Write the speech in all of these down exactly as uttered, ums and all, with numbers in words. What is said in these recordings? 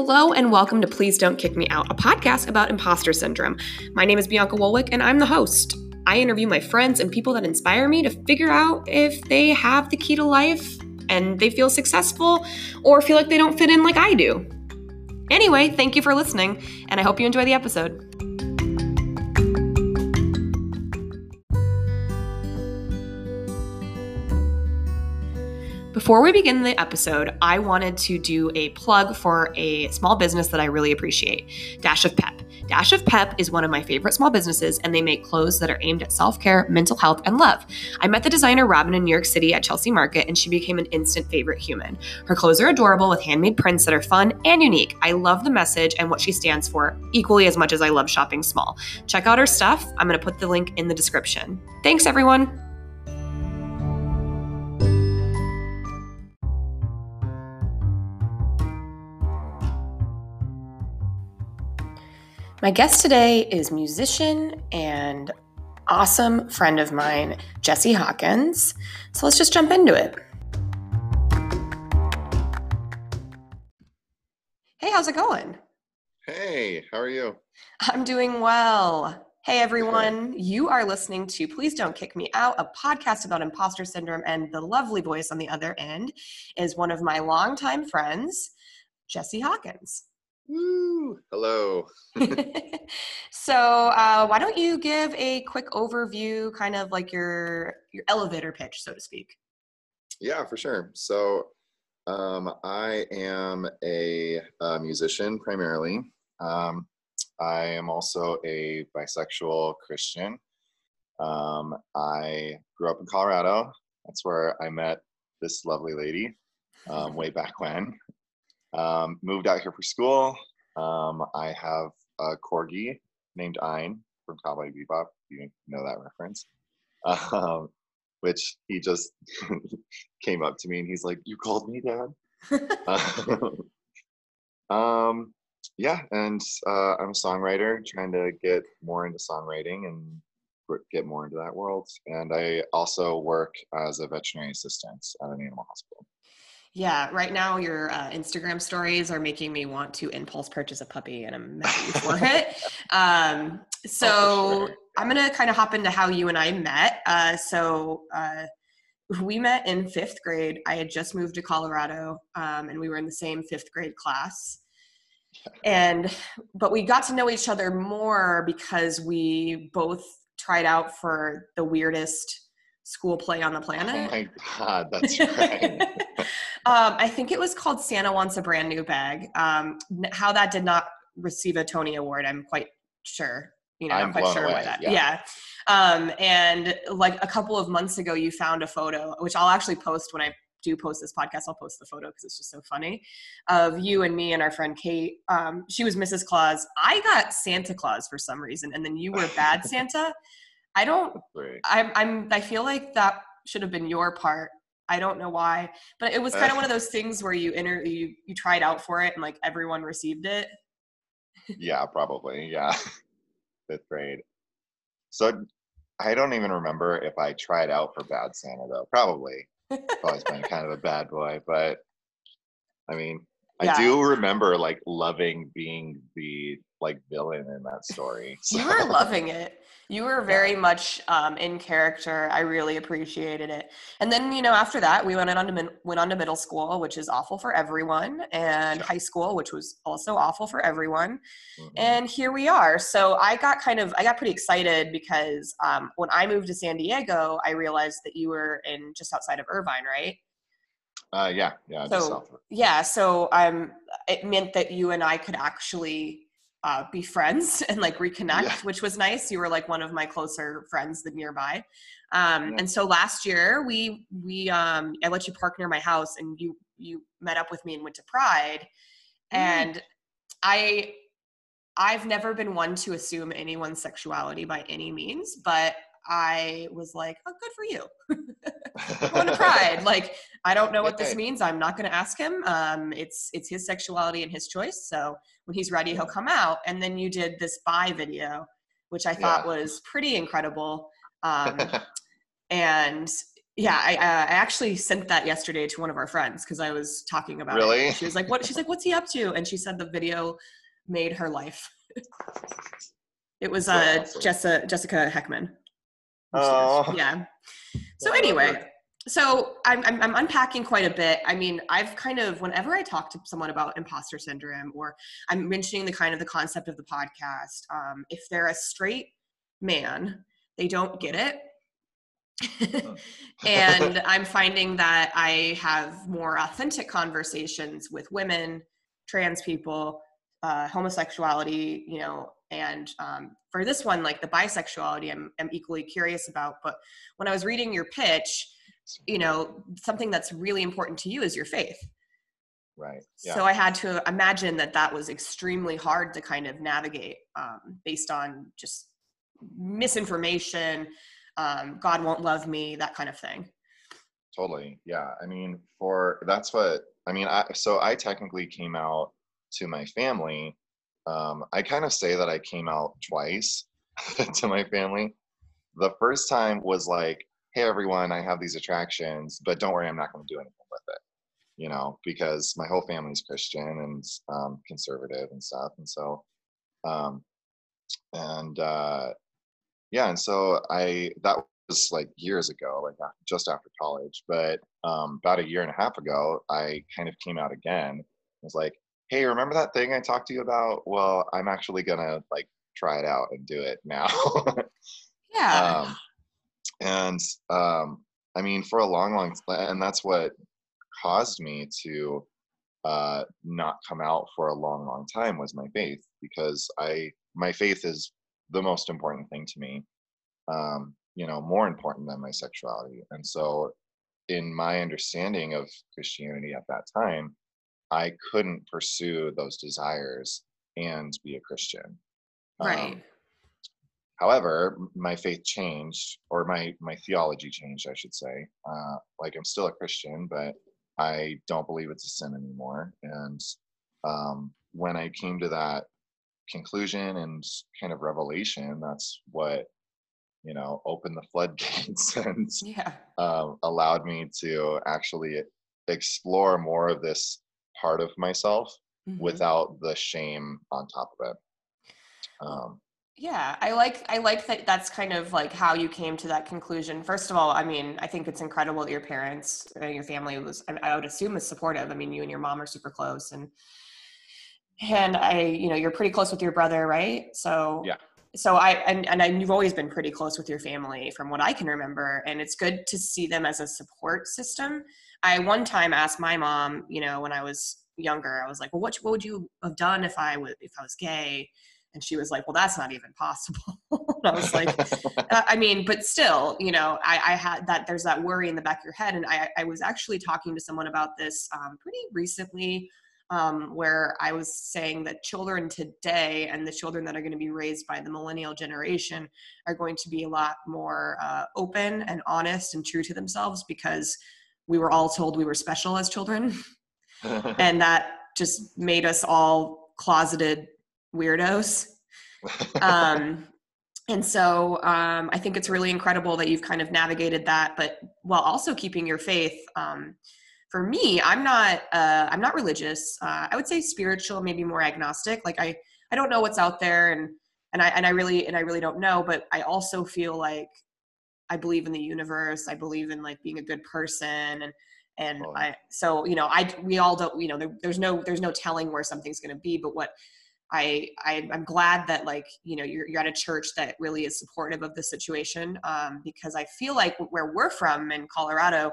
Hello and welcome to Please Don't Kick Me Out, a podcast about imposter syndrome. My name is Bianca Woolwick and I'm the host. I interview my friends and people that inspire me to figure out if they have the key to life and they feel successful or feel like they don't fit in like I do. Anyway, thank you for listening and I hope you enjoy the episode. Before we begin the episode, I wanted to do a plug for a small business that I really appreciate, Dash of Pep. Dash of Pep is one of my favorite small businesses, and they make clothes that are aimed at self-care, mental health, and love. I met the designer Robin in New York City at Chelsea Market, and she became an instant favorite human. Her clothes are adorable with handmade prints that are fun and unique. I love the message and what she stands for equally as much as I love shopping small. Check out her stuff. I'm going to put the link in the description. Thanks, everyone. My guest today is musician and awesome friend of mine, Jesse Hawkins. So let's just jump into it. Hey, how's it going? Hey, how are you? I'm doing well. Hey, everyone. You are listening to Please Don't Kick Me Out, a podcast about imposter syndrome, and the lovely voice on the other end is one of my longtime friends, Jesse Hawkins. Woo! Hello. So uh, why don't you give a quick overview, kind of like your your elevator pitch, so to speak? Yeah, for sure. So um, I am a, a musician primarily. Um, I am also a bisexual Christian. Um, I grew up in Colorado. That's where I met this lovely lady um, way back when. Um, moved out here for school. Um, I have a corgi named ein from Cowboy Bebop. You know that reference. Um, which he just came up to me and he's like, "You called me, Dad?" um, yeah, and uh, I'm a songwriter trying to get more into songwriting and get more into that world. And I also work as a veterinary assistant at an animal hospital. Yeah, right now your uh, Instagram stories are making me want to impulse purchase a puppy, and I'm mad at you for it. Um, so oh, sure. I'm going to kind of hop into how you and I met. Uh, so uh, we met in fifth grade. I had just moved to Colorado, um, and we were in the same fifth grade class. And but we got to know each other more because we both tried out for the weirdest school play on the planet. Oh my God, that's right. Um, I think it was called Santa Wants a Brand New Bag. Um, how that did not receive a Tony Award, I'm quite sure. You know, I'm not quite sure why that. Yeah. yeah. Um, and like a couple of months ago, you found a photo, which I'll actually post when I do post this podcast. I'll post the photo because it's just so funny, of you and me and our friend Kate. Um, she was Missus Claus. I got Santa Claus for some reason, and then you were Bad Santa. I don't. I'm. I'm. I feel like that should have been your part. I don't know why, but it was kind of one of those things where you inter- you you tried out for it and like everyone received it. Yeah, probably. Yeah. Fifth grade. So I don't even remember if I tried out for Bad Santa though. Probably. I've always been kind of a bad boy, but I mean, yeah. I do remember like loving being the like villain in that story. So. You were loving it. You were very much um, in character. I really appreciated it. And then, you know, after that, we went on to min- went on to middle school, which is awful for everyone, and yeah. high school, which was also awful for everyone. Mm-hmm. And here we are. So I got kind of I got pretty excited because um, when I moved to San Diego, I realized that you were in just outside of Irvine, right? Uh, yeah, yeah. So just south of it. yeah, so um, it meant that you and I could actually. Uh, be friends and like reconnect, yeah. which was nice. You were like one of my closer friends than nearby. Um, yeah. And so last year we, we, um, I let you park near my house and you, you met up with me and went to Pride. Mm. And I, I've never been one to assume anyone's sexuality by any means, but I was like, oh, good for you. Going to Pride. Like, I don't know what this means. I'm not going to ask him. Um, it's, it's his sexuality and his choice. So when he's ready, he'll come out. And then you did this bi video, which I thought yeah. was pretty incredible. Um, and Yeah, I, uh, I actually sent that yesterday to one of our friends because I was talking about really? it. Really? She was like, "What?" She's like, "What's he up to?" And she said the video made her life. It was uh, awesome. Jessica Jessica Heckman. Oh. Yeah. So anyway, so I'm, I'm I'm unpacking quite a bit. I mean, I've kind of, whenever I talk to someone about imposter syndrome, or I'm mentioning the kind of the concept of the podcast, um, if they're a straight man, they don't get it. And I'm finding that I have more authentic conversations with women, trans people, uh, homosexuality, you know, and um, for this one, like the bisexuality, I'm, I'm equally curious about. But when I was reading your pitch, you know, something that's really important to you is your faith. Right. Yeah. So I had to imagine that that was extremely hard to kind of navigate um, based on just misinformation, Um, God won't love me, that kind of thing. Totally. Yeah. I mean, for, that's what, I mean, I, so I technically came out to my family. Um, I kind of say that I came out twice to my family. The first time was like, hey everyone, I have these attractions, but don't worry, I'm not going to do anything with it. You know, because my whole family's Christian and um, conservative and stuff. And so, um, and, uh, yeah. And so I, that was like years ago, like just after college, but um, about a year and a half ago, I kind of came out again. I was like, hey, remember that thing I talked to you about? Well, I'm actually going to like try it out and do it now. Yeah. Um, and um, I mean, for a long, long time, and that's what caused me to uh, not come out for a long, long time was my faith, because I, my faith is the most important thing to me, um, you know, more important than my sexuality. And so in my understanding of Christianity at that time, I couldn't pursue those desires and be a Christian. Right. Um, however, my faith changed, or my, my theology changed, I should say. Uh, like I'm still a Christian, but I don't believe it's a sin anymore. And um, when I came to that conclusion and kind of revelation, that's what, you know, opened the floodgates and yeah. um, allowed me to actually explore more of this part of myself mm-hmm. without the shame on top of it. Um, yeah, I like I like that. That's kind of like how you came to that conclusion. First of all, I mean, I think it's incredible that your parents and your family was, I would assume, is supportive. I mean, you and your mom are super close, and. And I, you know, you're pretty close with your brother, right? So, yeah. So I, and, and I, you've always been pretty close with your family from what I can remember. And it's good to see them as a support system. I one time asked my mom, you know, when I was younger, I was like, well, what, what would you have done if I was, if I was gay? And she was like, well, that's not even possible. I was like, I mean, but still, you know, I, I had that, there's that worry in the back of your head. And I, I was actually talking to someone about this um, pretty recently, Um, where I was saying that children today and the children that are going to be raised by the millennial generation are going to be a lot more uh, open and honest and true to themselves, because we were all told we were special as children. And that just made us all closeted weirdos. Um, and so um, I think it's really incredible that you've kind of navigated that, but while also keeping your faith. Um, For me, I'm not, uh, I'm not religious. Uh, I would say spiritual, maybe more agnostic. Like I, I don't know what's out there, and, and I, and I really, and I really don't know, but I also feel like I believe in the universe. I believe in like being a good person. And, and oh. I, so, you know, I, we all don't, you know, there, there's no, there's no telling where something's going to be, but what I, I, I'm glad that like, you know, you're, you're at a church that really is supportive of the situation. Um, because I feel like where we're from in Colorado,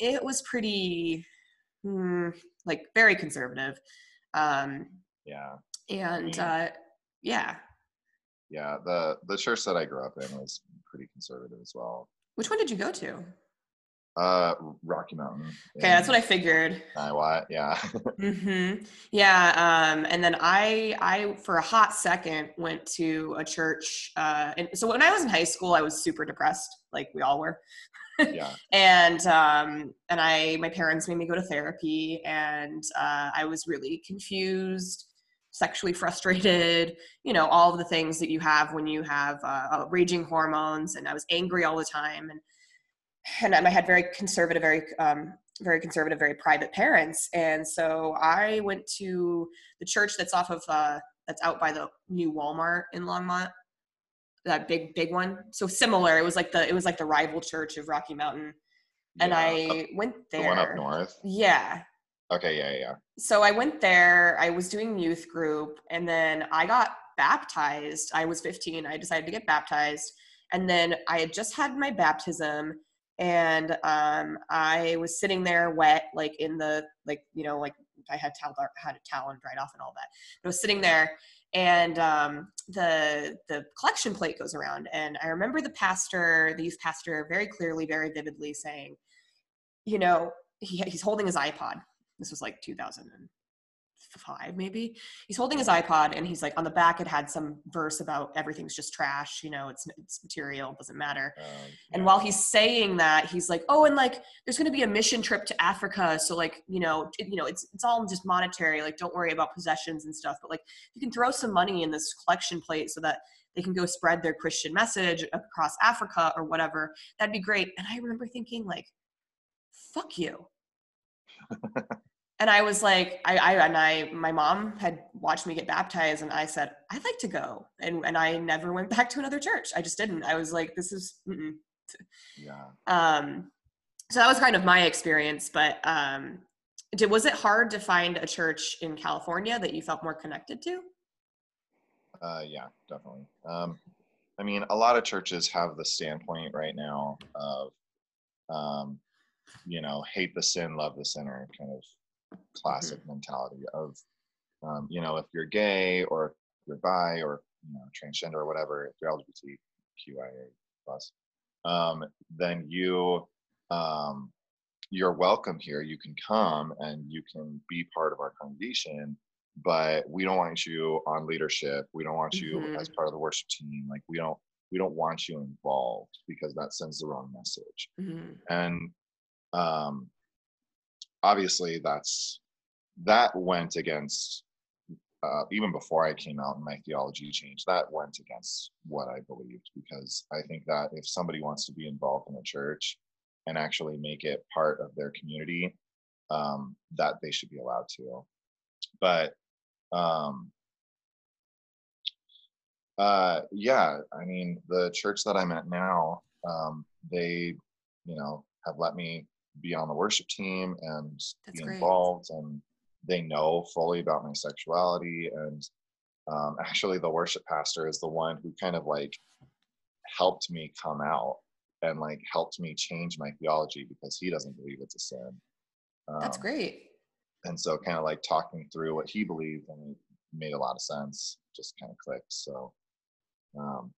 it was pretty, hmm, like, very conservative. Um, yeah. And, I mean, uh, yeah. Yeah, the, the church that I grew up in was pretty conservative as well. Which one did you go to? Uh, Rocky Mountain. Okay, that's what I figured. Iowa, yeah. Mm-hmm. Yeah, um, and then I, I, for a hot second, went to a church. Uh, and so when I was in high school, I was super depressed, like we all were. Yeah. And um, and I, my parents made me go to therapy, and uh, I was really confused, sexually frustrated, you know, all of the things that you have when you have uh, raging hormones, and I was angry all the time, and and I had very conservative, very, um, very conservative, very private parents. And so I went to the church that's off of, uh, that's out by the new Walmart in Longmont, that big, big one. So similar, it was like the, it was like the rival church of Rocky Mountain. And yeah, I went there. The one up north? Yeah. Okay. Yeah. Yeah. So I went there, I was doing youth group, and then I got baptized. I was fifteen. I decided to get baptized. And then I had just had my baptism, and um, I was sitting there wet, like in the, like, you know, like I had towel, had a towel and dried off and all that. But I was sitting there, and um, the, the collection plate goes around. And I remember the pastor, the youth pastor, very clearly, very vividly saying, you know, he, he's holding his iPod. This was like two thousand five, maybe. He's holding his iPod, and he's like, on the back, it had some verse about everything's just trash, you know, it's it's material, doesn't matter. Um, and yeah. While he's saying that, he's like, oh, and like, there's going to be a mission trip to Africa, so like, you know, it, you know, it's it's all just monetary. Like, don't worry about possessions and stuff, but like, you can throw some money in this collection plate so that they can go spread their Christian message across Africa or whatever. That'd be great. And I remember thinking, like, fuck you. And I was like, I, I, and I, my mom had watched me get baptized, and I said, I'd like to go. And and I never went back to another church. I just didn't. I was like, this is, mm-mm. Yeah. Um, so that was kind of my experience, but, um, did, was it hard to find a church in California that you felt more connected to? Uh, yeah, definitely. Um, I mean, a lot of churches have the standpoint right now of, um, you know, hate the sin, love the sinner kind of classic mm-hmm. mentality of, um, you know, if you're gay or if you're bi or, you know, transgender or whatever, if you're L G B T Q I A plus, um, then you, um, you're welcome here. You can come and you can be part of our congregation, but we don't want you on leadership. We don't want you mm-hmm. as part of the worship team. Like, we don't, we don't want you involved, because that sends the wrong message. Mm-hmm. And, um, obviously that's, that went against, uh, even before I came out and my theology changed, that went against what I believed, because I think that if somebody wants to be involved in a church and actually make it part of their community, um, that they should be allowed to. But, um, uh, yeah, I mean, the church that I'm at now, um, they, you know, have let me be on the worship team and That's be involved great. And they know fully about my sexuality. And um, actually the worship pastor is the one who kind of like helped me come out and like helped me change my theology, because he doesn't believe it's a sin. Um, That's great. And so kind of like talking through what he believed, and it made a lot of sense, just kind of clicked. So um,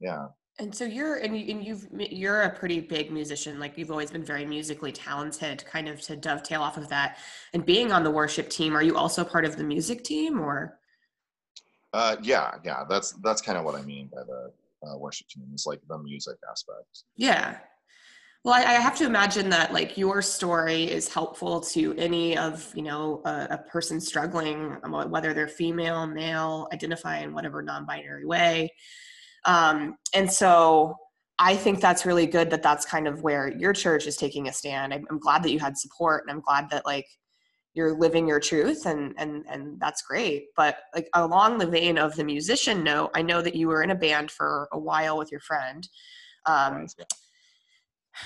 yeah. And so you're, and, you, and you've, you're a pretty big musician. Like, you've always been very musically talented. Kind of to dovetail off of that, and being on the worship team, are you also part of the music team, or? Uh, yeah, yeah. That's, that's kind of what I mean by the uh, worship team, is like the music aspect. Yeah. Well, I, I have to imagine that like your story is helpful to any of, you know, a, a person struggling, whether they're female, male, identify in whatever non-binary way. Um, and so I think that's really good that that's kind of where your church is taking a stand. I'm, I'm glad that you had support, and I'm glad that like you're living your truth, and, and, and that's great. But like along the vein of the musician note, I know that you were in a band for a while with your friend. Um, nice, yeah.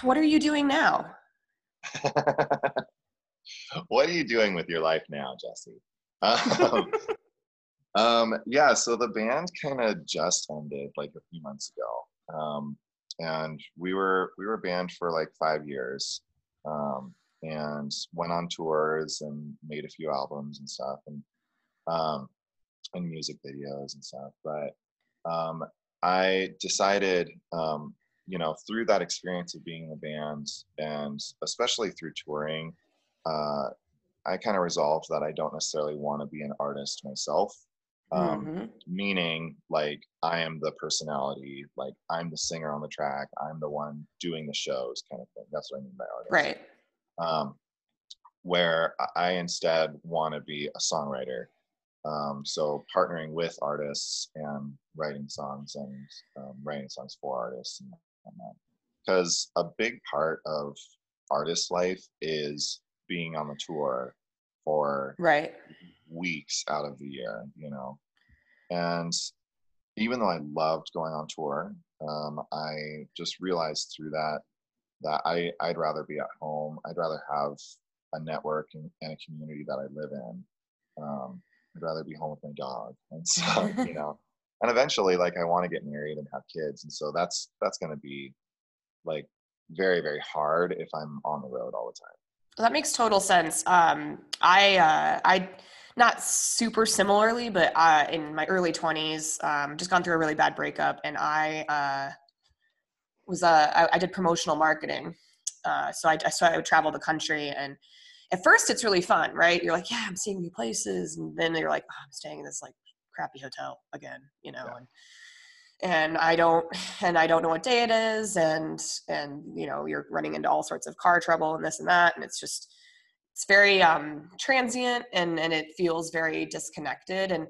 What are you doing now? What are you doing with your life now, Jesse? Um, Um, yeah, so the band kind of just ended like a few months ago. Um, and we were, we were banned for like five years, um, and went on tours and made a few albums and stuff, and, um, and music videos and stuff. But, um, I decided, um, you know, through that experience of being in the band, and especially through touring, uh, I kind of resolved that I don't necessarily want to be an artist myself. Um, mm-hmm. Meaning like I am the personality, like I'm the singer on the track, I'm the one doing the shows kind of thing. That's what I mean by artist. Right. Um, where I instead want to be a songwriter. Um, so partnering with artists and writing songs and um, writing songs for artists and whatnot. because a big part of artist life is being on the tour for right. weeks out of the year, you know. And even though I loved going on tour, um, I just realized through that that I, I'd rather be at home. I'd rather have a network and, and a community that I live in. Um, I'd rather be home with my dog. And so, you know, and eventually, like, I want to get married and have kids. And so that's, that's going to be, like, very, very hard if I'm on the road all the time. Well, that makes total sense. Um, I, uh, I, not super similarly, but uh, in my early twenties, um, just gone through a really bad breakup, and I uh, was uh, I, I did promotional marketing. Uh, so I, so I would travel the country, and at first it's really fun, right? You're like, yeah, I'm seeing new places, and then you're like, oh, I'm staying in this like crappy hotel again, you know. Yeah. And, and I don't, and I don't know what day it is, and and you know, you're running into all sorts of car trouble and this and that, and it's just. It's very um, transient, and, and it feels very disconnected. And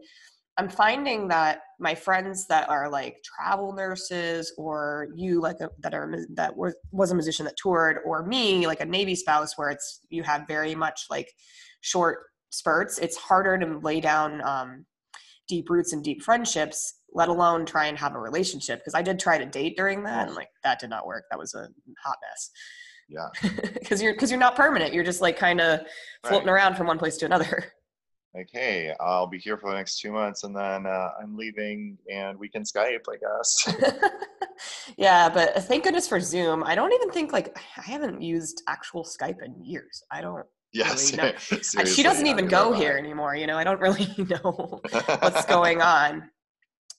I'm finding that my friends that are like travel nurses, or you like a, that are that were, was a musician that toured, or me like a Navy spouse, where it's you have very much like short spurts. It's harder to lay down um, deep roots and deep friendships, let alone try and have a relationship. Because I did try to date during that, and like that did not work. That was a hot mess. Yeah. Because you're because you're not permanent. You're just like kind of floating right. around from one place to another. Like, hey, I'll be here for the next two months, and then uh, I'm leaving, and we can Skype, I guess. Yeah, but thank goodness for Zoom. I don't even think like I haven't used actual Skype in years. I don't. Yes. Really know. She doesn't even go here anymore. You know, I don't really know what's going on.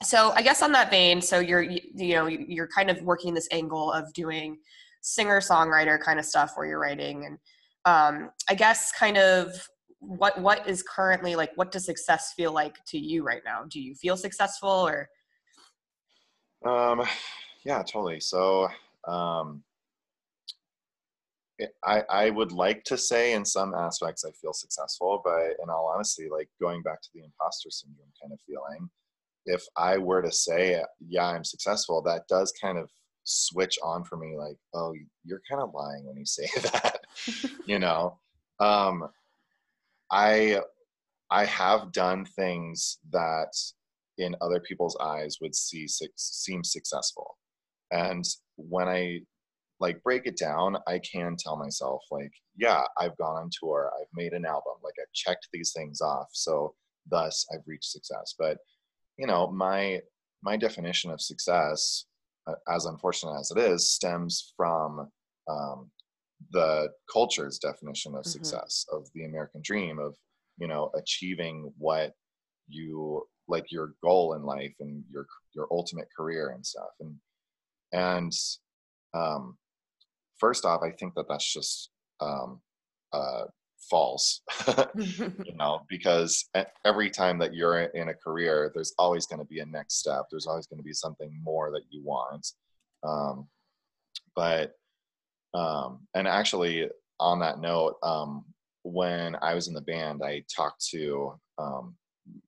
So I guess on that vein, so you're you, you know you're kind of working this angle of doing. Singer-songwriter kind of stuff where you're writing, and um, I guess kind of what what is currently like, what does success feel like to you right now? Do you feel successful or? Um, yeah, totally. So um, it, I I would like to say in some aspects I feel successful, but in all honesty, like going back to the imposter syndrome kind of feeling, if I were to say, yeah, I'm successful, that does kind of switch on for me, like, oh, you're kind of lying when you say that. You know, um I I have done things that in other people's eyes would see seem successful, and when I like break it down, I can tell myself like, yeah, I've gone on tour, I've made an album, like I've checked these things off, so thus I've reached success. But you know, my my definition of success, as unfortunate as it is, stems from um, the culture's definition of success, mm-hmm. of the American dream, of, you know, achieving what you, like your goal in life and your, your ultimate career and stuff. And, and um, first off, I think that that's just um, uh, false, you know, because every time that you're in a career, there's always going to be a next step. There's always going to be something more that you want. Um, but, um, and actually on that note, um, when I was in the band, I talked to, um,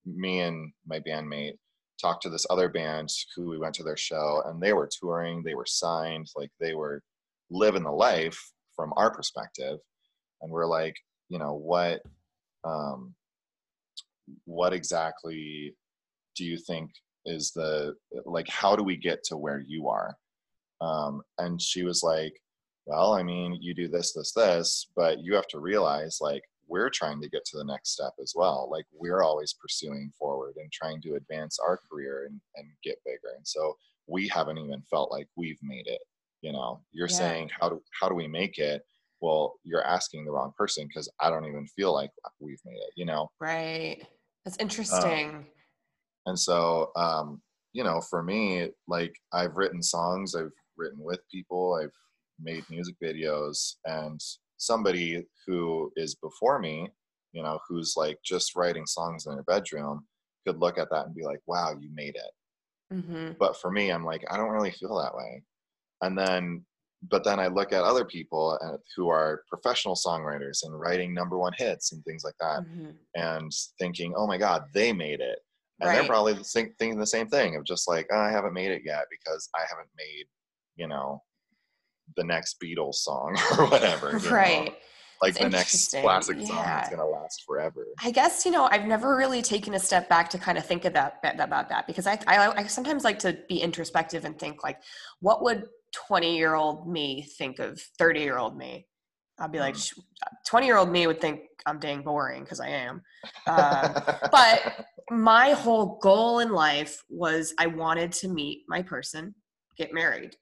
me and my bandmate talked to this other band who we went to their show, and they were touring, they were signed, like they were living the life from our perspective. And we're like, you know, what, um, what exactly do you think is the, like, how do we get to where you are? Um, and she was like, well, I mean, you do this, this, this, but you have to realize like, we're trying to get to the next step as well. Like we're always pursuing forward and trying to advance our career and, and get bigger. And so we haven't even felt like we've made it, you know, you're yeah. saying, how do, how do we make it? Well, you're asking the wrong person because I don't even feel like we've made it, you know? Right. That's interesting. Um, and so, um, you know, for me, like I've written songs, I've written with people, I've made music videos, and somebody who is before me, you know, who's like just writing songs in their bedroom could look at that and be like, wow, you made it. Mm-hmm. But for me, I'm like, I don't really feel that way. And then But then I look at other people who are professional songwriters and writing number one hits and things like that, mm-hmm. and thinking, oh my God, they made it. And right. they're probably thinking the same thing of just like, oh, I haven't made it yet because I haven't made, you know, the next Beatles song or whatever. Right. Know? Like it's the next classic yeah. song that's going to last forever. I guess, you know, I've never really taken a step back to kind of think about, about that because I, I, I sometimes like to be introspective and think like, what would twenty-year-old me think of thirty-year-old me? I'll be like, twenty-year-old me would think I'm dang boring because I am. Um, but my whole goal in life was I wanted to meet my person, get married.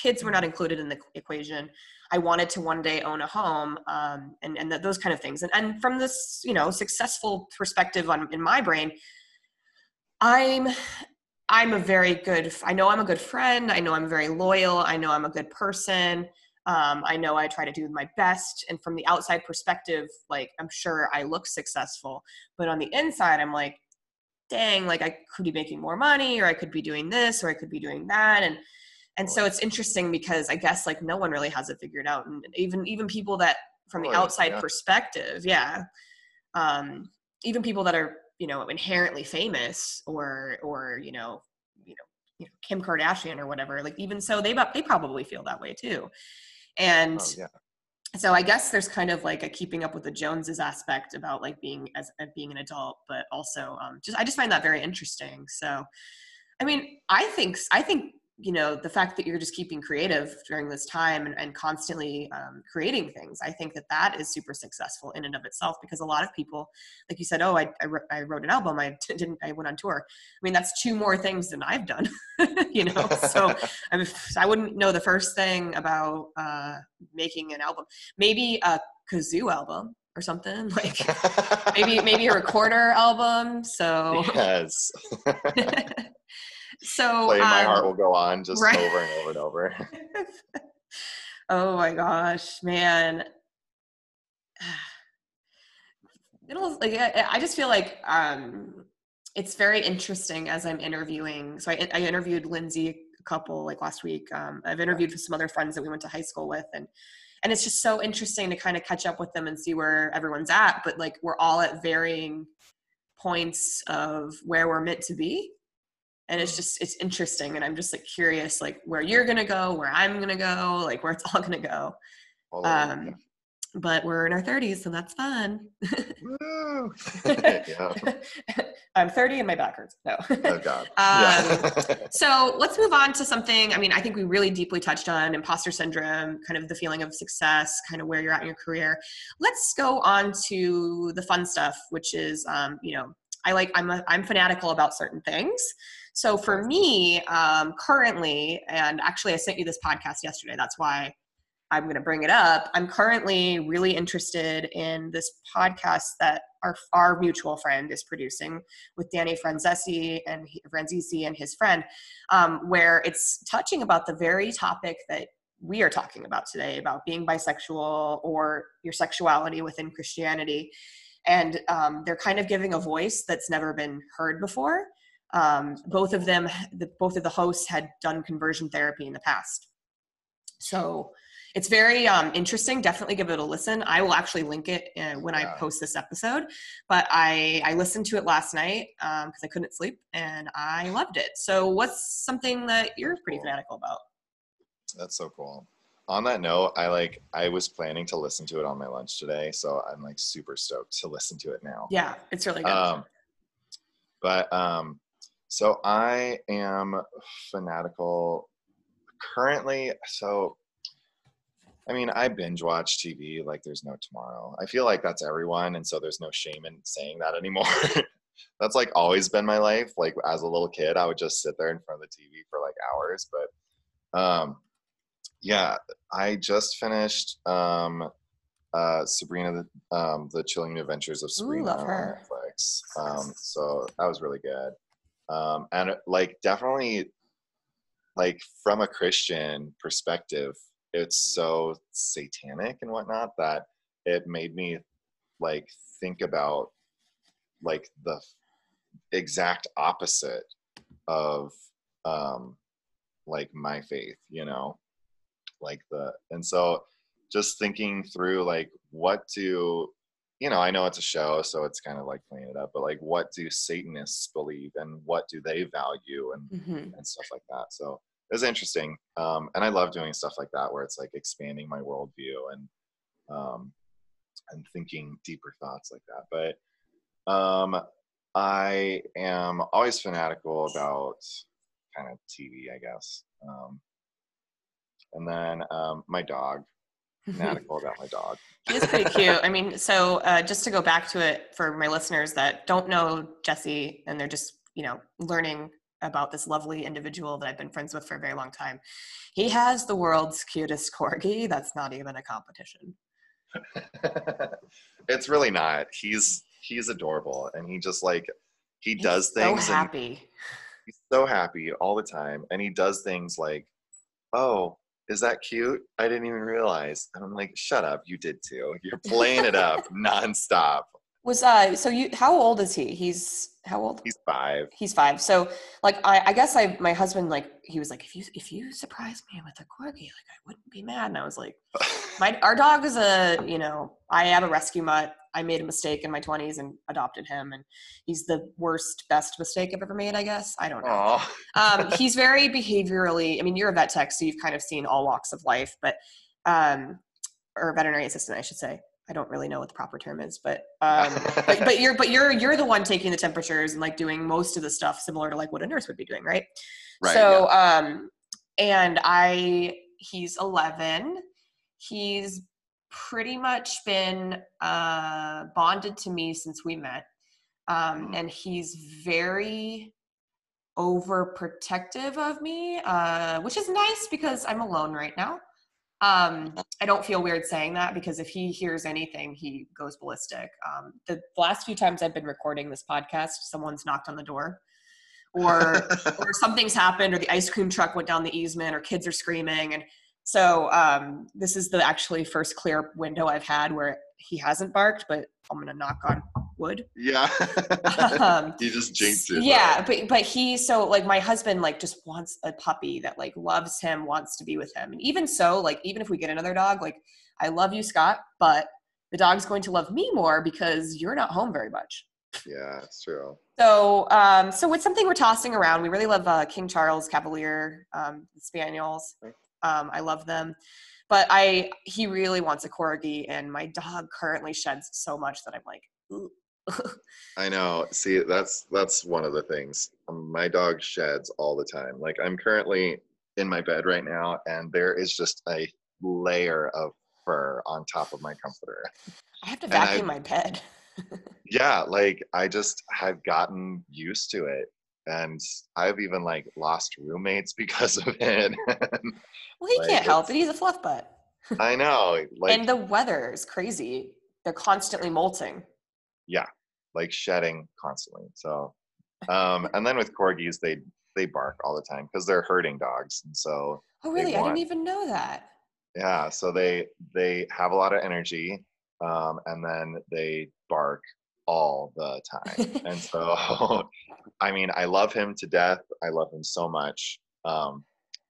Kids were not included in the equation. I wanted to one day own a home um, and, and th- those kind of things. And, and from this, you know, successful perspective on, in my brain, I'm... I'm a very good, I know I'm a good friend. I know I'm very loyal. I know I'm a good person. Um, I know I try to do my best. And from the outside perspective, like, I'm sure I look successful, but on the inside, I'm like, dang, like I could be making more money or I could be doing this or I could be doing that. And, and so it's interesting because I guess like no one really has it figured out. And even, even people that from the outside yeah. perspective, yeah. Um, even people that are, you know, inherently famous or, or, you know, you know, you know, Kim Kardashian or whatever, like, even so they, they probably feel that way too. And oh, yeah. so I guess there's kind of like a keeping up with the Joneses aspect about like being as being an adult, but also um, just, I just find that very interesting. So, I mean, I think, I think, you know, the fact that you're just keeping creative during this time and, and constantly um, creating things, I think that that is super successful in and of itself, because a lot of people, like you said, oh, I, I, I wrote an album. I didn't, I went on tour. I mean, that's two more things than I've done, you know? So I mean, I wouldn't know the first thing about uh, making an album, maybe a kazoo album or something, like maybe, maybe a recorder album. So yes. So Play, My um, Heart Will Go On, just right. over and over and over. Oh my gosh, man. It'll, like, I just feel like um, it's very interesting as I'm interviewing. So I, I interviewed Lindsay a couple like last week. Um, I've interviewed with some other friends that we went to high school with, and and it's just so interesting to kind of catch up with them and see where everyone's at. But like we're all at varying points of where we're meant to be. And it's just, it's interesting. And I'm just like curious, like where you're going to go, where I'm going to go, like where it's all going to go. All um, over, yeah. But we're in our thirties, so that's fun. Woo! Yeah. I'm thirty and my back hurts. No. Oh, God. um, so let's move on to something. I mean, I think we really deeply touched on imposter syndrome, kind of the feeling of success, kind of where you're at in your career. Let's go on to the fun stuff, which is, um, you know, I like, I'm a, I'm fanatical about certain things. So for me, um, currently, and actually I sent you this podcast yesterday, that's why I'm going to bring it up. I'm currently really interested in this podcast that our, our mutual friend is producing with Danny Franzesi and he, Franzesi and his friend, um, where it's touching about the very topic that we are talking about today, about being bisexual or your sexuality within Christianity. And um, they're kind of giving a voice that's never been heard before. Um, both of them, the, both of the hosts had done conversion therapy in the past. So it's very um, interesting. Definitely give it a listen. I will actually link it uh, when yeah. I post this episode. But I, I listened to it last night because um, I couldn't sleep and I loved it. So what's something that you're pretty cool. fanatical about? That's so cool. On that note, I like, I was planning to listen to it on my lunch today, so I'm like super stoked to listen to it now. Yeah, it's really good. Um, but, um, so I am fanatical currently. So, I mean, I binge watch T V like there's no tomorrow. I feel like that's everyone. And so there's no shame in saying that anymore. That's like always been my life. Like as a little kid, I would just sit there in front of the T V for like hours, but, um, yeah, I just finished um, uh, Sabrina, the, um, the Chilling Adventures of Sabrina Ooh, love her. on Netflix. Um, so that was really good. Um, and like definitely, like from a Christian perspective, it's so satanic and whatnot that it made me like think about like the exact opposite of um, like my faith, you know? Like the, and so just thinking through like what do, you know, I know it's a show, so it's kind of like playing it up, but like what do Satanists believe and what do they value and, mm-hmm. and stuff like that. So it was interesting. Um, and I love doing stuff like that, where it's like expanding my worldview and, um, and thinking deeper thoughts like that. But, um, I am always fanatical about kind of T V, I guess. Um, and then, um, my dog, fanatical about my dog. He's pretty cute. I mean, so, uh, just to go back to it for my listeners that don't know Jesse and they're just, you know, learning about this lovely individual that I've been friends with for a very long time. He has the world's cutest corgi. That's not even a competition. It's really not. He's, he's adorable. And he just like, he he's does things. So happy. He's so happy all the time. And he does things like, oh, is that cute? I didn't even realize. And I'm like, shut up. You did too. You're playing it up nonstop. Was uh so you how old is he? He's how old? He's five. He's five. So like I, I guess I my husband like he was like if you if you surprised me with a corgi, like I wouldn't be mad. And I was like, my our dog is a you know, I have a rescue mutt. I made a mistake in my twenties and adopted him, and he's the worst, best mistake I've ever made, I guess. I don't know. um he's very behaviorally, I mean, you're a vet tech, so you've kind of seen all walks of life, but um or a veterinary assistant, I should say. I don't really know what the proper term is, but, um, but, but you're, but you're, you're the one taking the temperatures and like doing most of the stuff similar to like what a nurse would be doing. Right. right so, yeah. um, and I, he's eleven. He's pretty much been, uh, bonded to me since we met. Um, and he's very overprotective of me, uh, which is nice because I'm alone right now. Um, I don't feel weird saying that because if he hears anything, he goes ballistic. Um, the last few times I've been recording this podcast, someone's knocked on the door or, or something's happened or the ice cream truck went down the easement or kids are screaming. And so, um, this is the actually first clear window I've had where he hasn't barked, but I'm going to knock on wood. Yeah. um, he just jinxed it. Yeah. Right? But, but he, so like my husband, like just wants a puppy that like loves him, wants to be with him. And even so, like, even if we get another dog, like I love you, Scott, but the dog's going to love me more because you're not home very much. Yeah, it's true. So, um, so it's something we're tossing around. We really love, uh, King Charles Cavalier, um, Spaniels. Um, I love them. But I, he really wants a corgi, and my dog currently sheds so much that I'm like, ooh. I know. See, that's, that's one of the things. My dog sheds all the time. Like I'm currently in my bed right now and there is just a layer of fur on top of my comforter. I have to vacuum I, my bed. Yeah. Like I just have gotten used to it. And I've even like lost roommates because of it. Well, he like, can't help it. He's a fluff butt. I know. Like, and the weather is crazy. They're constantly molting. Yeah. Like shedding constantly. So, um, and then with corgis, they, they bark all the time because they're herding dogs. And so. Oh, really? Want, I didn't even know that. Yeah. So they, they have a lot of energy. Um, and then they bark all the time. And so, I mean, I love him to death. I love him so much. Um,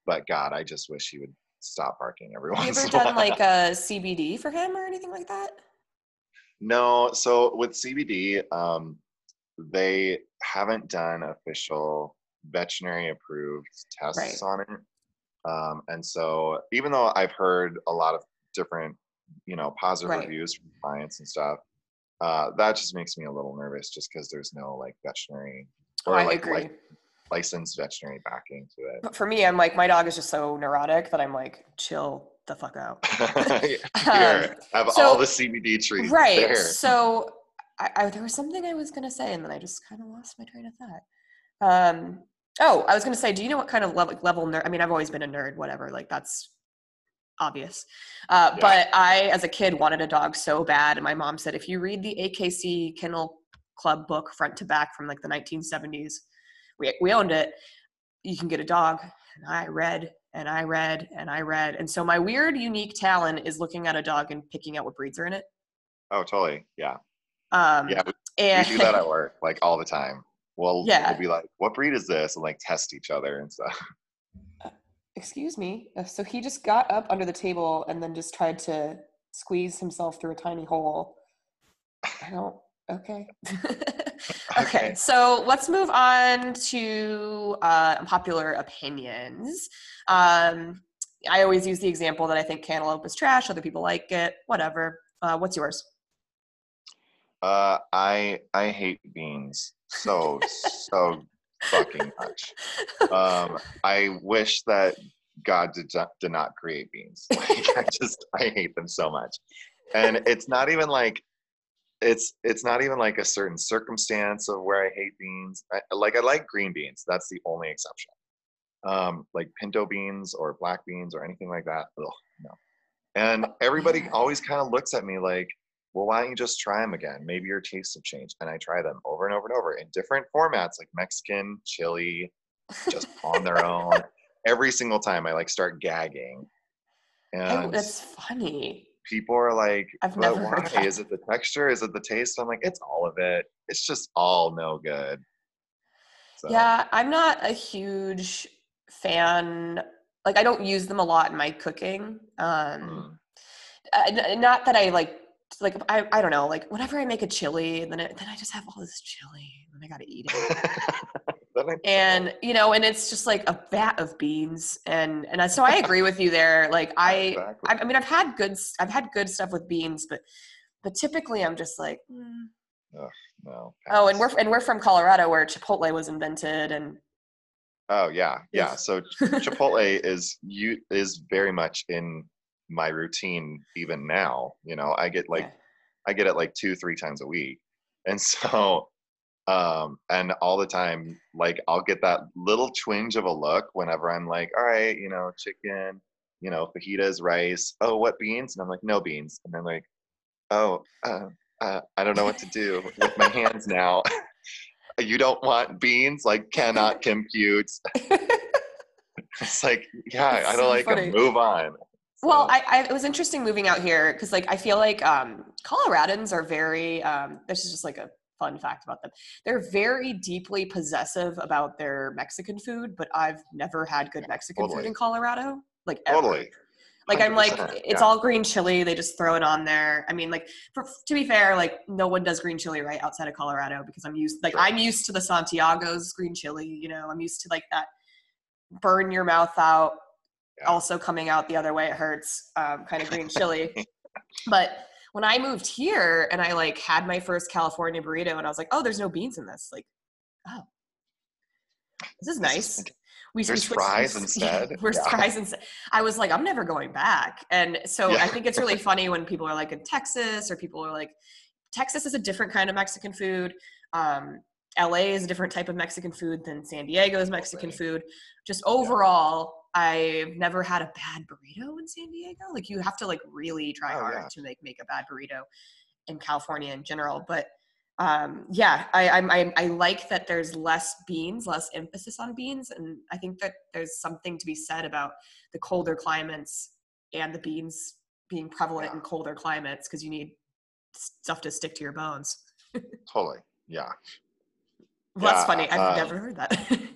but God, I just wish he would stop barking every once in a while. Have you ever done like a C B D for him or anything like that? No. So with C B D, um, they haven't done official veterinary approved tests right. on it. Um, and so even though I've heard a lot of different, you know, positive right. reviews from clients and stuff, Uh, that just makes me a little nervous just because there's no like veterinary or I like, agree. like licensed veterinary backing to it. But for me, I'm like, my dog is just so neurotic that I'm like, chill the fuck out. Here, um, have so, all the C B D treats. Right. There. So I, I, there was something I was going to say, and then I just kind of lost my train of thought. Um, oh, I was going to say, do you know what kind of level, level nerd? I mean, I've always been a nerd, whatever. Like that's obvious. Uh, yeah. But I, as a kid, wanted a dog so bad. And my mom said, if you read the A K C Kennel Club book front to back from like the nineteen seventies, we, we owned it, you can get a dog. And I read and I read and I read. And so my weird, unique talent is looking at a dog and picking out what breeds are in it. Oh, totally. Yeah. Um, yeah. We, and, we do that at work like all the time. We'll, yeah. we'll be like, what breed is this? And like test each other and stuff. Excuse me. So he just got up under the table and then just tried to squeeze himself through a tiny hole. I don't, okay. Okay. okay, so let's move on to uh, unpopular opinions. Um, I always use the example that I think cantaloupe is trash. Other people like it. Whatever. Uh, what's yours? Uh, I I hate beans so so fucking much. Um, I wish that God did, did not create beans. Like, I just I hate them so much, and it's not even like. It's it's not even like a certain circumstance of where I hate beans. I, like I like green beans. That's the only exception. Um, like pinto beans or black beans or anything like that. Ugh, no. And everybody always kind of looks at me like, well, why don't you just try them again? Maybe your tastes have changed. And I try them over and over and over in different formats, like Mexican, chili, just on their own. Every single time I like start gagging. And oh, that's funny. People are like, I've but never why? Is it the texture? Is it the taste? I'm like, it's all of it. It's just all no good. So. Yeah, I'm not a huge fan. Like, I don't use them a lot in my cooking. Um, mm. Not that I like, like I, I don't know, like whenever I make a chili, then it, then I just have all this chili and I gotta eat it. And, you know, and it's just like a vat of beans. And, and so I agree with you there. Like I, exactly. I, I mean, I've had good, I've had good stuff with beans, but, but typically I'm just like, mm. Ugh, no. Pass. Oh, and we're, and we're from Colorado where Chipotle was invented and. Oh yeah. Yeah. So Chipotle is, you is very much in my routine even now, you know, I get like, yeah. I get it like two, three times a week. And so, um, and all the time, like I'll get that little twinge of a look whenever I'm like, all right, you know, chicken, you know, fajitas, rice. Oh, what beans? And I'm like, no beans. And they're like, oh, uh, uh, I don't know what to do with my hands now. You don't want beans? Like cannot compute. It's like, yeah, it's I don't so like funny. Them. Move on. Well, I, I, it was interesting moving out here because, like, I feel like um, Coloradans are very. Um, this is just like a fun fact about them. They're very deeply possessive about their Mexican food, but I've never had good Mexican totally. Food in Colorado, like ever. Totally. Like I'm like it's yeah. all green chili. They just throw it on there. I mean, like for, to be fair, like no one does green chili right outside of Colorado because I'm used. Like sure. I'm used to the Santiago's green chili. You know, I'm used to like that burn your mouth out. Yeah. Also coming out the other way, it hurts, um, kind of green chili. But when I moved here and I like had my first California burrito and I was like, oh, there's no beans in this. Like, oh, this is nice. This is, we There's we fries we, instead. Yeah, there's yeah. fries instead. I was like, I'm never going back. And so yeah. I think it's really funny when people are like in Texas or people are like, Texas is a different kind of Mexican food. Um, L A is a different type of Mexican food than San Diego is Mexican right. food. Just overall... Yeah. I've never had a bad burrito in San Diego. Like you have to like really try oh, hard yeah. to make, make a bad burrito in California in general. But um, yeah, I, I, I like that there's less beans, less emphasis on beans. And I think that there's something to be said about the colder climates and the beans being prevalent yeah. in colder climates because you need stuff to stick to your bones. Totally. Yeah. Well, that's yeah, funny. I've uh, never heard that.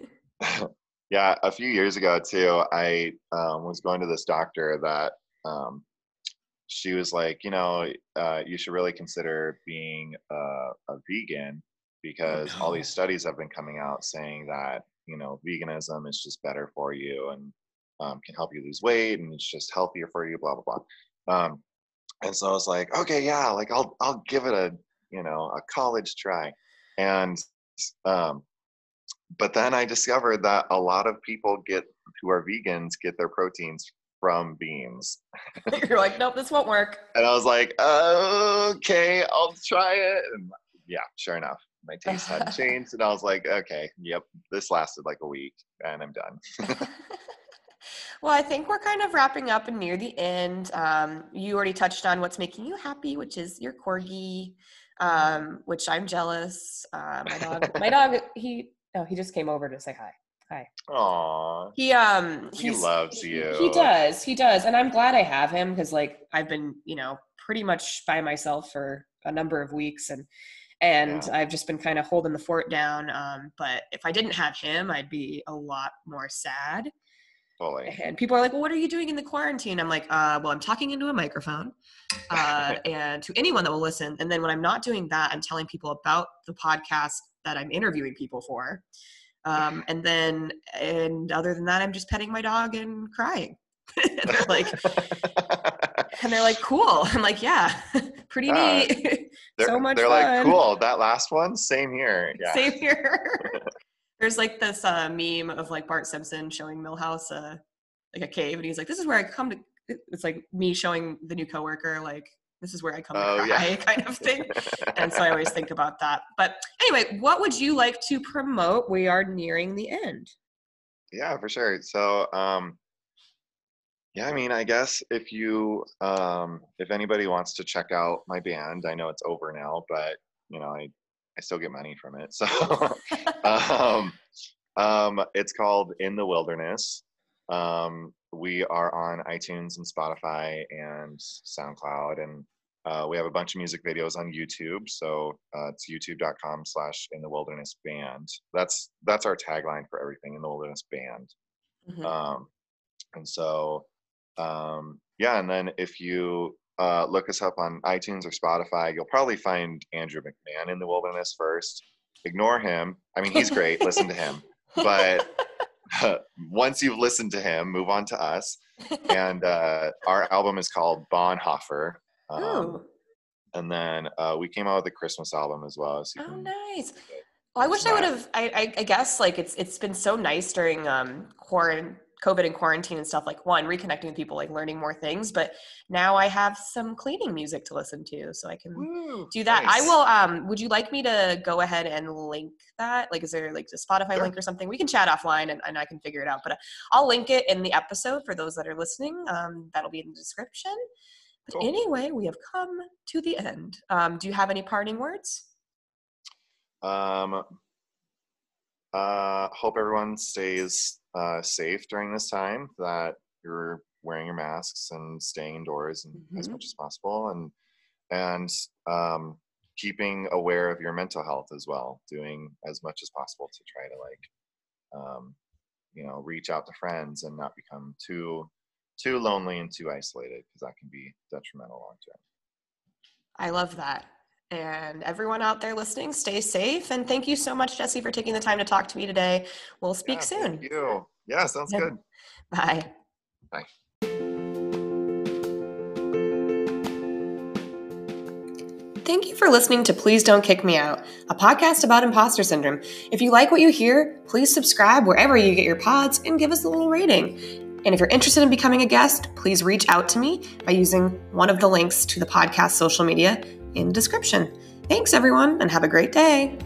Yeah, a few years ago too, I um, was going to this doctor that um, she was like, you know, uh, you should really consider being a, a vegan because all these studies have been coming out saying that, you know, veganism is just better for you and um, can help you lose weight and it's just healthier for you, blah, blah, blah. Um, and so I was like, okay, yeah, like I'll, I'll give it a, you know, a college try. And, um, But then I discovered that a lot of people get who are vegans get their proteins from beans. You're like, nope, this won't work. And I was like, okay, I'll try it. And yeah, sure enough, my taste had changed, and I was like, okay, yep, this lasted like a week, and I'm done. Well, I think we're kind of wrapping up and near the end. Um, you already touched on what's making you happy, which is your corgi, um, which I'm jealous. Uh, my dog, my dog, he. Oh, he just came over to say hi. Hi. Aww. He um he loves you. He, he does. He does. And I'm glad I have him because like I've been, you know, pretty much by myself for a number of weeks and and yeah. I've just been kind of holding the fort down. Um, but if I didn't have him, I'd be a lot more sad. Fully. And people are like, well, what are you doing in the quarantine? I'm like, uh, well, I'm talking into a microphone uh, and to anyone that will listen. And then when I'm not doing that, I'm telling people about the podcast that I'm interviewing people for. Um, and then, and other than that, I'm just petting my dog and crying. And they're like, and they're like, cool. I'm like, yeah, pretty uh, neat. So much they're fun. They're like, cool. That last one, same here. Yeah. Same here. There's like this uh, meme of like Bart Simpson showing Milhouse uh, like a cave, and he's like, this is where I come to, it's like me showing the new coworker, like, this is where I come oh, to cry, yeah. kind of thing. And so I always think about that. But anyway, what would you like to promote? We are nearing the end. Yeah, for sure. So, um, yeah, I mean, I guess if you, um, if anybody wants to check out my band, I know it's over now, but you know, I, I still get money from it. So um, um, it's called In the Wilderness. Um, we are on iTunes and Spotify and SoundCloud. And uh, we have a bunch of music videos on YouTube. So uh, it's youtube.com slash In the Wilderness Band. That's, that's our tagline for everything, In the Wilderness Band. Mm-hmm. Um, and so, um, yeah. And then if you, Uh, look us up on iTunes or Spotify, you'll probably find Andrew McMahon in the wilderness first. Ignore him. I mean, he's great. Listen to him. But uh, once you've listened to him, move on to us. And uh, our album is called Bonhoeffer. Um, oh. And then uh, we came out with a Christmas album as well. So oh, nice. Well, I wish that. I would have, I, I, I guess, like, it's it's been so nice during um, quarantine. COVID and quarantine and stuff, like one, reconnecting with people, like learning more things. But now I have some cleaning music to listen to, so I can Ooh, do that. Nice. I will, um, would you like me to go ahead and link that? Like, is there like a Spotify sure. link or something? We can chat offline and, and I can figure it out, but I'll link it in the episode for those that are listening. Um, that'll be in the description. But cool. Anyway, we have come to the end. Um, do you have any parting words? Um, uh, hope everyone stays Uh, safe during this time, that you're wearing your masks and staying indoors and mm-hmm. as much as possible, and and um, keeping aware of your mental health as well, doing as much as possible to try to like um, you know reach out to friends and not become too too lonely and too isolated, because that can be detrimental long term. I love that. And everyone out there listening, stay safe. And thank you so much, Jesse, for taking the time to talk to me today. We'll speak yeah, soon. Thank you. Yeah, sounds yeah. good. Bye. Bye. Thank you for listening to Please Don't Kick Me Out, a podcast about imposter syndrome. If you like what you hear, please subscribe wherever you get your pods and give us a little rating. And if you're interested in becoming a guest, please reach out to me by using one of the links to the podcast social media in the description. Thanks everyone, and have a great day.